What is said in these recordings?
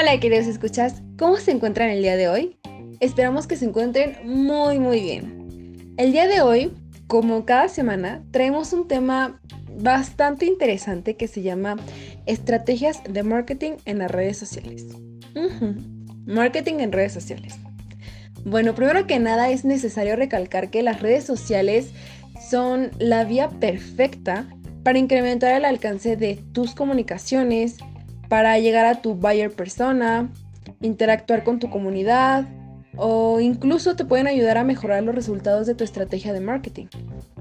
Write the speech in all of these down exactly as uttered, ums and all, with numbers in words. Hola queridos escuchas, ¿cómo se encuentran el día de hoy? Esperamos que se encuentren muy muy bien. El día de hoy, como cada semana, traemos un tema bastante interesante que se llama Estrategias de Marketing en las redes sociales. Uh-huh. Marketing en redes sociales. Bueno, primero que nada es necesario recalcar que las redes sociales son la vía perfecta para incrementar el alcance de tus comunicaciones, para llegar a tu buyer persona, interactuar con tu comunidad o incluso te pueden ayudar a mejorar los resultados de tu estrategia de marketing,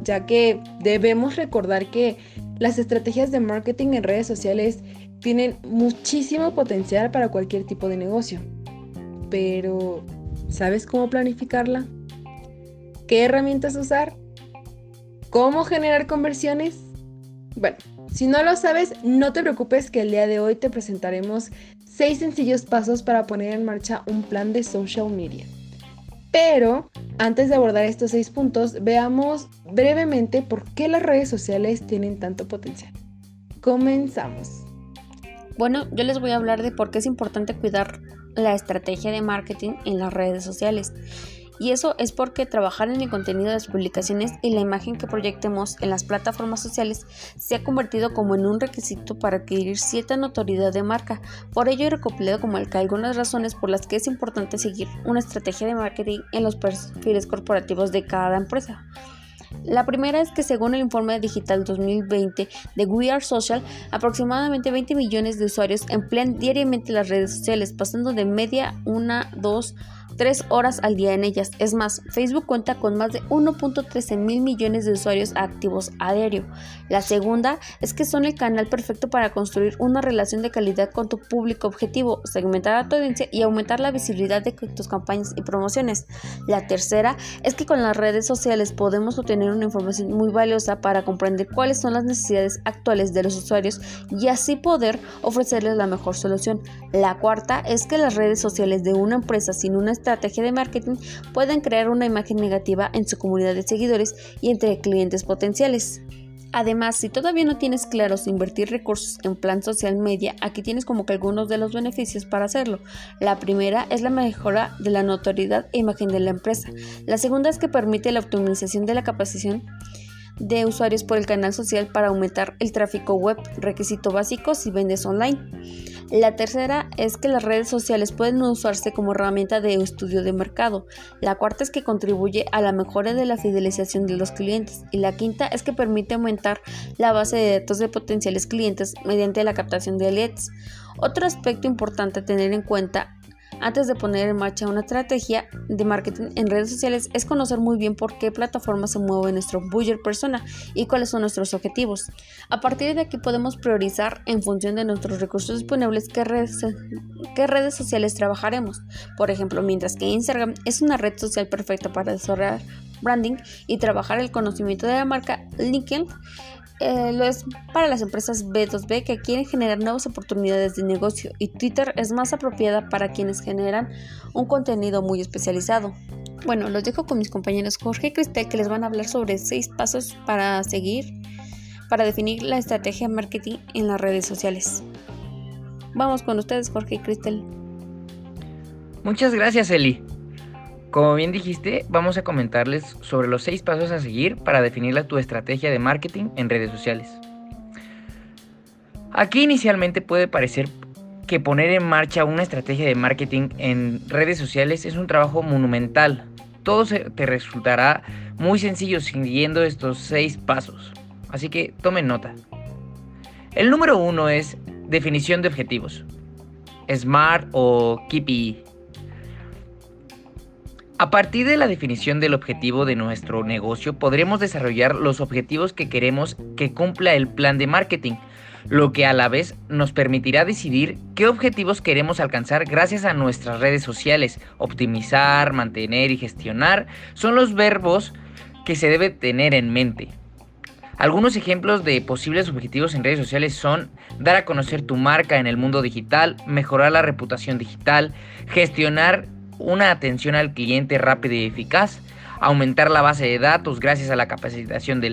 ya que debemos recordar que las estrategias de marketing en redes sociales tienen muchísimo potencial para cualquier tipo de negocio. Pero, ¿sabes cómo planificarla? ¿Qué herramientas usar? ¿Cómo generar conversiones? Bueno, si no lo sabes, no te preocupes que el día de hoy te presentaremos seis sencillos pasos para poner en marcha un plan de social media. Pero antes de abordar estos seis puntos, veamos brevemente por qué las redes sociales tienen tanto potencial. Comenzamos. Bueno, yo les voy a hablar de por qué es importante cuidar la estrategia de marketing en las redes sociales. Y eso es porque trabajar en el contenido de las publicaciones y la imagen que proyectemos en las plataformas sociales se ha convertido como en un requisito para adquirir cierta notoriedad de marca. Por ello he recopilado como el que algunas razones por las que es importante seguir una estrategia de marketing en los perfiles corporativos de cada empresa. La primera es que según el informe digital dos mil veinte de We Are Social, aproximadamente veinte millones de usuarios emplean diariamente las redes sociales, pasando de media una, dos, tres horas al día en ellas. Es más, Facebook cuenta con más de uno punto trece mil millones de usuarios activos a diario. La segunda es que son el canal perfecto para construir una relación de calidad con tu público objetivo, segmentar a tu audiencia y aumentar la visibilidad de tus campañas y promociones. La tercera es que con las redes sociales podemos obtener una información muy valiosa para comprender cuáles son las necesidades actuales de los usuarios y así poder ofrecerles la mejor solución. La cuarta es que las redes sociales de una empresa sin una estrategia de marketing pueden crear una imagen negativa en su comunidad de seguidores y entre clientes potenciales. Además, si todavía no tienes claro si invertir recursos en plan social media, aquí tienes como que algunos de los beneficios para hacerlo. La primera es la mejora de la notoriedad e imagen de la empresa. La segunda es que permite la optimización de la capacitación de usuarios por el canal social para aumentar el tráfico web, requisito básico si vendes online. La tercera es que las redes sociales pueden usarse como herramienta de estudio de mercado. La cuarta es que contribuye a la mejora de la fidelización de los clientes. Y la quinta es que permite aumentar la base de datos de potenciales clientes mediante la captación de leads. Otro aspecto importante a tener en cuenta antes de poner en marcha una estrategia de marketing en redes sociales es conocer muy bien por qué plataforma se mueve nuestro buyer persona y cuáles son nuestros objetivos. A partir de aquí podemos priorizar en función de nuestros recursos disponibles qué redes, qué redes sociales trabajaremos. Por ejemplo, mientras que Instagram es una red social perfecta para desarrollar branding y trabajar el conocimiento de la marca, LinkedIn Eh, lo es para las empresas B dos B que quieren generar nuevas oportunidades de negocio, y Twitter es más apropiada para quienes generan un contenido muy especializado. Bueno, los dejo con mis compañeros Jorge y Cristel, que les van a hablar sobre seis pasos para seguir para definir la estrategia de marketing en las redes sociales. Vamos con ustedes, Jorge y Cristel. Muchas gracias, Eli. Como bien dijiste, vamos a comentarles sobre los seis pasos a seguir para definir la, tu estrategia de marketing en redes sociales. Aquí inicialmente puede parecer que poner en marcha una estrategia de marketing en redes sociales es un trabajo monumental. Todo se, te resultará muy sencillo siguiendo estos seis pasos, así que tomen nota. El número uno es definición de objetivos, SMART o K P I. A partir de la definición del objetivo de nuestro negocio, podremos desarrollar los objetivos que queremos que cumpla el plan de marketing, lo que a la vez nos permitirá decidir qué objetivos queremos alcanzar gracias a nuestras redes sociales. Optimizar, mantener y gestionar son los verbos que se debe tener en mente. Algunos ejemplos de posibles objetivos en redes sociales son dar a conocer tu marca en el mundo digital, mejorar la reputación digital, gestionar una atención al cliente rápida y eficaz, aumentar la base de datos gracias a la capacitación de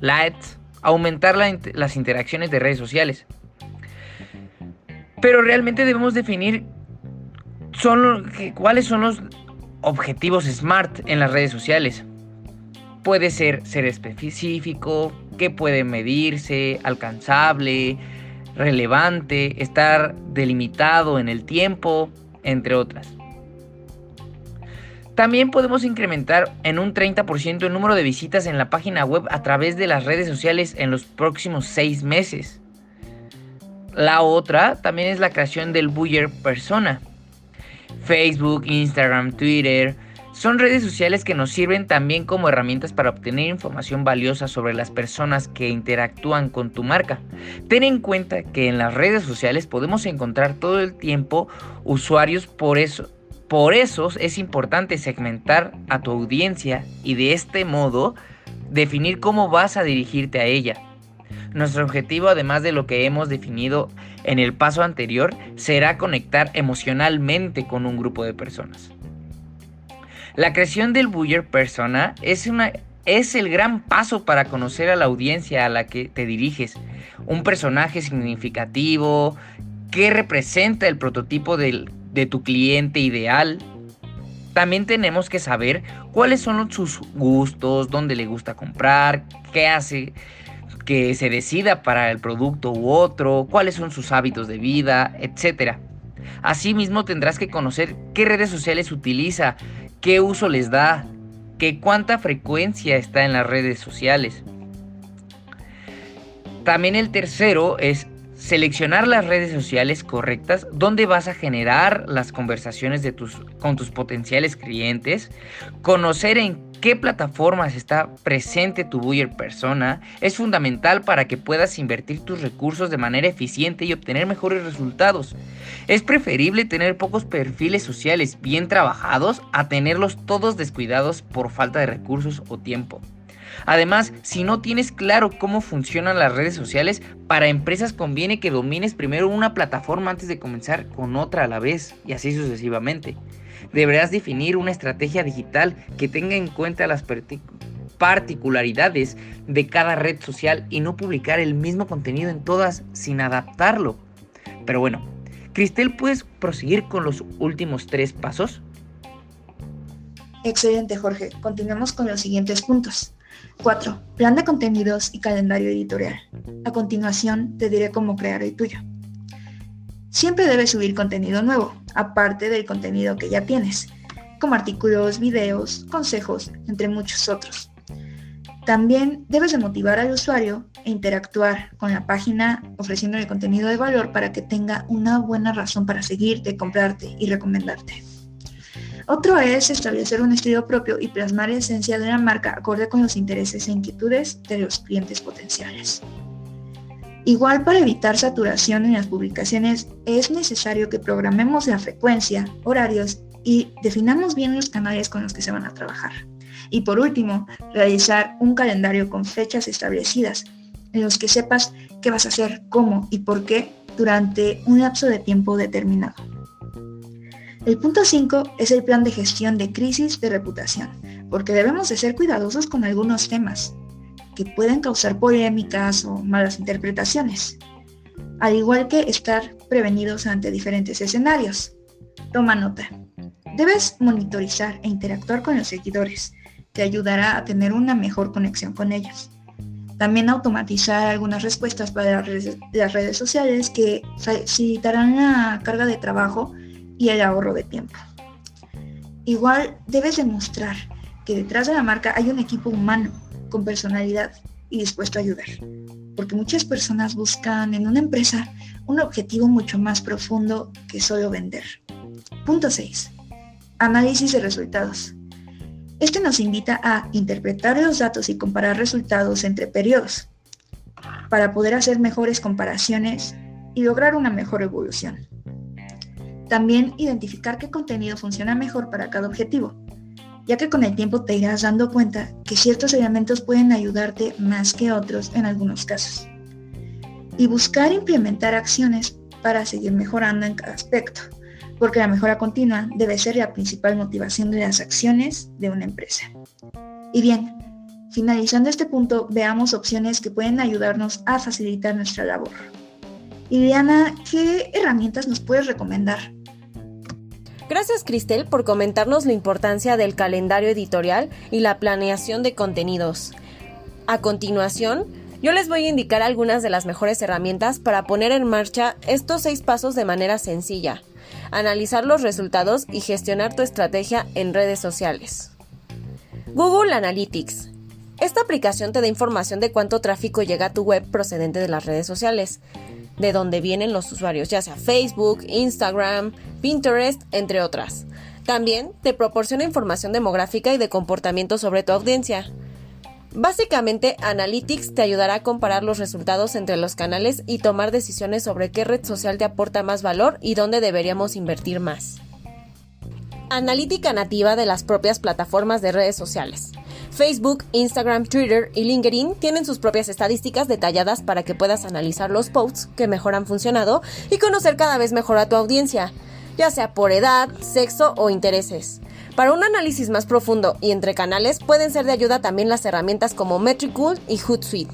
leads, aumentar la, las interacciones de redes sociales. Pero realmente debemos definir son, cuáles son los objetivos SMART en las redes sociales. Puede ser ser específico, que puede medirse, alcanzable, relevante, estar delimitado en el tiempo, entre otras. También podemos incrementar en un treinta por ciento el número de visitas en la página web a través de las redes sociales en los próximos seis meses. La otra también es la creación del buyer persona. Facebook, Instagram, Twitter son redes sociales que nos sirven también como herramientas para obtener información valiosa sobre las personas que interactúan con tu marca. Ten en cuenta que en las redes sociales podemos encontrar todo el tiempo usuarios, por eso Por eso es importante segmentar a tu audiencia y de este modo definir cómo vas a dirigirte a ella. Nuestro objetivo, además de lo que hemos definido en el paso anterior, será conectar emocionalmente con un grupo de personas. La creación del buyer persona es una... Es el gran paso para conocer a la audiencia a la que te diriges. Un personaje significativo que representa el prototipo del de tu cliente ideal. También tenemos que saber cuáles son sus gustos, dónde le gusta comprar, qué hace que se decida para el producto u otro, cuáles son sus hábitos de vida, etcétera. Asimismo, tendrás que conocer qué redes sociales utiliza, qué uso les da, qué cuánta frecuencia está en las redes sociales. También el tercero es seleccionar las redes sociales correctas donde vas a generar las conversaciones de tus, con tus potenciales clientes, conocer en qué plataformas está presente tu buyer persona es fundamental para que puedas invertir tus recursos de manera eficiente y obtener mejores resultados. Es preferible tener pocos perfiles sociales bien trabajados a tenerlos todos descuidados por falta de recursos o tiempo. Además, si no tienes claro cómo funcionan las redes sociales, para empresas conviene que domines primero una plataforma antes de comenzar con otra a la vez, y así sucesivamente. Deberás definir una estrategia digital que tenga en cuenta las particularidades de cada red social y no publicar el mismo contenido en todas sin adaptarlo. Pero bueno, Cristel, ¿puedes proseguir con los últimos tres pasos? Excelente, Jorge. Continuamos con los siguientes puntos. cuatro. Plan de contenidos y calendario editorial. A continuación, te diré cómo crear el tuyo. Siempre debes subir contenido nuevo, aparte del contenido que ya tienes, como artículos, videos, consejos, entre muchos otros. También debes de motivar al usuario e interactuar con la página ofreciéndole contenido de valor para que tenga una buena razón para seguirte, comprarte y recomendarte. Otro es establecer un estilo propio y plasmar la esencia de la marca acorde con los intereses e inquietudes de los clientes potenciales. Igual, para evitar saturación en las publicaciones, es necesario que programemos la frecuencia, horarios y definamos bien los canales con los que se van a trabajar. Y por último, realizar un calendario con fechas establecidas en los que sepas qué vas a hacer, cómo y por qué durante un lapso de tiempo determinado. El punto cinco es el plan de gestión de crisis de reputación, porque debemos de ser cuidadosos con algunos temas que pueden causar polémicas o malas interpretaciones, al igual que estar prevenidos ante diferentes escenarios. Toma nota. Debes monitorizar e interactuar con los seguidores, que ayudará a tener una mejor conexión con ellos. También automatizar algunas respuestas para las redes sociales que facilitarán la carga de trabajo y el ahorro de tiempo. Igual debes demostrar que detrás de la marca hay un equipo humano, con personalidad y dispuesto a ayudar, porque muchas personas buscan en una empresa un objetivo mucho más profundo que solo vender. Punto seis. Análisis de resultados. Este nos invita a interpretar los datos y comparar resultados entre periodos, para poder hacer mejores comparaciones y lograr una mejor evolución. También identificar qué contenido funciona mejor para cada objetivo, ya que con el tiempo te irás dando cuenta que ciertos elementos pueden ayudarte más que otros en algunos casos. Y buscar implementar acciones para seguir mejorando en cada aspecto, porque la mejora continua debe ser la principal motivación de las acciones de una empresa. Y bien, finalizando este punto, veamos opciones que pueden ayudarnos a facilitar nuestra labor. Y Diana, ¿qué herramientas nos puedes recomendar? Gracias, Cristel, por comentarnos la importancia del calendario editorial y la planeación de contenidos. A continuación, yo les voy a indicar algunas de las mejores herramientas para poner en marcha estos seis pasos de manera sencilla, analizar los resultados y gestionar tu estrategia en redes sociales. Google Analytics. Esta aplicación te da información de cuánto tráfico llega a tu web procedente de las redes sociales, de dónde vienen los usuarios, ya sea Facebook, Instagram, Pinterest, entre otras. También te proporciona información demográfica y de comportamiento sobre tu audiencia. Básicamente, Analytics te ayudará a comparar los resultados entre los canales y tomar decisiones sobre qué red social te aporta más valor y dónde deberíamos invertir más. Analítica nativa de las propias plataformas de redes sociales. Facebook, Instagram, Twitter y LinkedIn tienen sus propias estadísticas detalladas para que puedas analizar los posts que mejor han funcionado y conocer cada vez mejor a tu audiencia, ya sea por edad, sexo o intereses. Para un análisis más profundo y entre canales pueden ser de ayuda también las herramientas como Metricool y Hootsuite.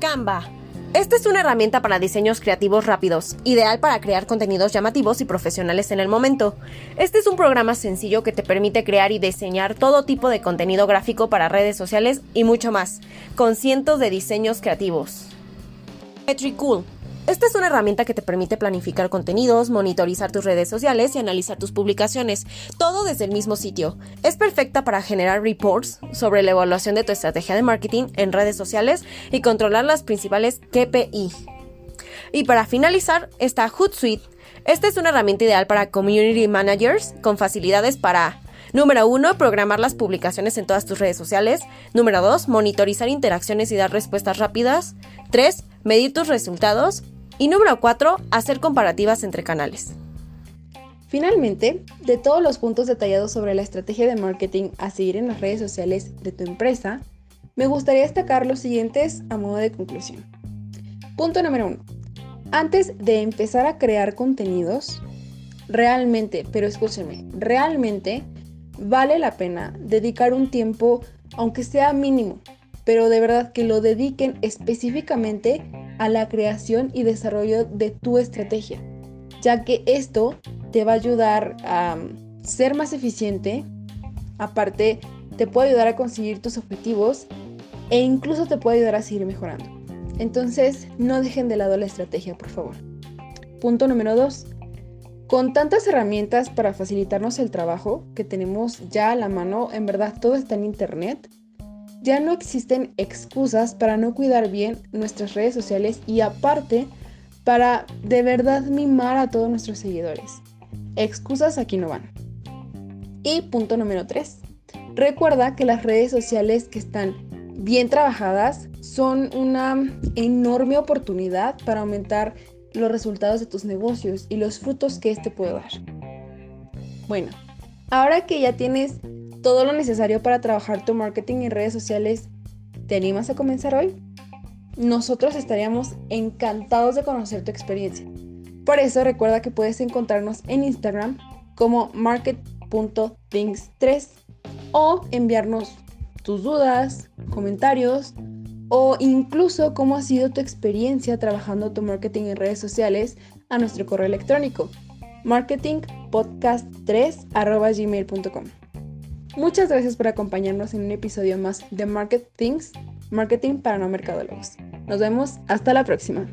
Canva. Esta es una herramienta para diseños creativos rápidos, ideal para crear contenidos llamativos y profesionales en el momento. Este es un programa sencillo que te permite crear y diseñar todo tipo de contenido gráfico para redes sociales y mucho más, con cientos de diseños creativos. Metricool. Esta es una herramienta que te permite planificar contenidos, monitorizar tus redes sociales y analizar tus publicaciones, todo desde el mismo sitio. Es perfecta para generar reports sobre la evaluación de tu estrategia de marketing en redes sociales y controlar las principales K P I. Y para finalizar está Hootsuite. Esta es una herramienta ideal para community managers con facilidades para: número uno, programar las publicaciones en todas tus redes sociales. Número dos, monitorizar interacciones y dar respuestas rápidas. Tres, medir tus resultados. Y número cuatro, hacer comparativas entre canales. Finalmente, de todos los puntos detallados sobre la estrategia de marketing a seguir en las redes sociales de tu empresa, me gustaría destacar los siguientes a modo de conclusión. Punto número uno. Antes de empezar a crear contenidos, realmente, pero escúchenme, realmente vale la pena dedicar un tiempo, aunque sea mínimo, pero de verdad que lo dediquen específicamente a la creación y desarrollo de tu estrategia, ya que esto te va a ayudar a ser más eficiente, aparte te puede ayudar a conseguir tus objetivos e incluso te puede ayudar a seguir mejorando. Entonces, no dejen de lado la estrategia, por favor. Punto número dos. Con tantas herramientas para facilitarnos el trabajo que tenemos ya a la mano, en verdad todo está en internet, ya no existen excusas para no cuidar bien nuestras redes sociales y aparte para de verdad mimar a todos nuestros seguidores. Excusas aquí no van. Y punto número tres. Recuerda que las redes sociales que están bien trabajadas son una enorme oportunidad para aumentar los resultados de tus negocios y los frutos que este puede dar. Bueno, ahora que ya tienes todo lo necesario para trabajar tu marketing y redes sociales, ¿te animas a comenzar hoy? Nosotros estaríamos encantados de conocer tu experiencia. Por eso recuerda que puedes encontrarnos en Instagram como market punto things tres o enviarnos tus dudas, comentarios, o incluso cómo ha sido tu experiencia trabajando tu marketing en redes sociales a nuestro correo electrónico marketing podcast tres arroba gmail punto com. Muchas gracias por acompañarnos en un episodio más de Market Things, Marketing para no mercadólogos. Nos vemos hasta la próxima.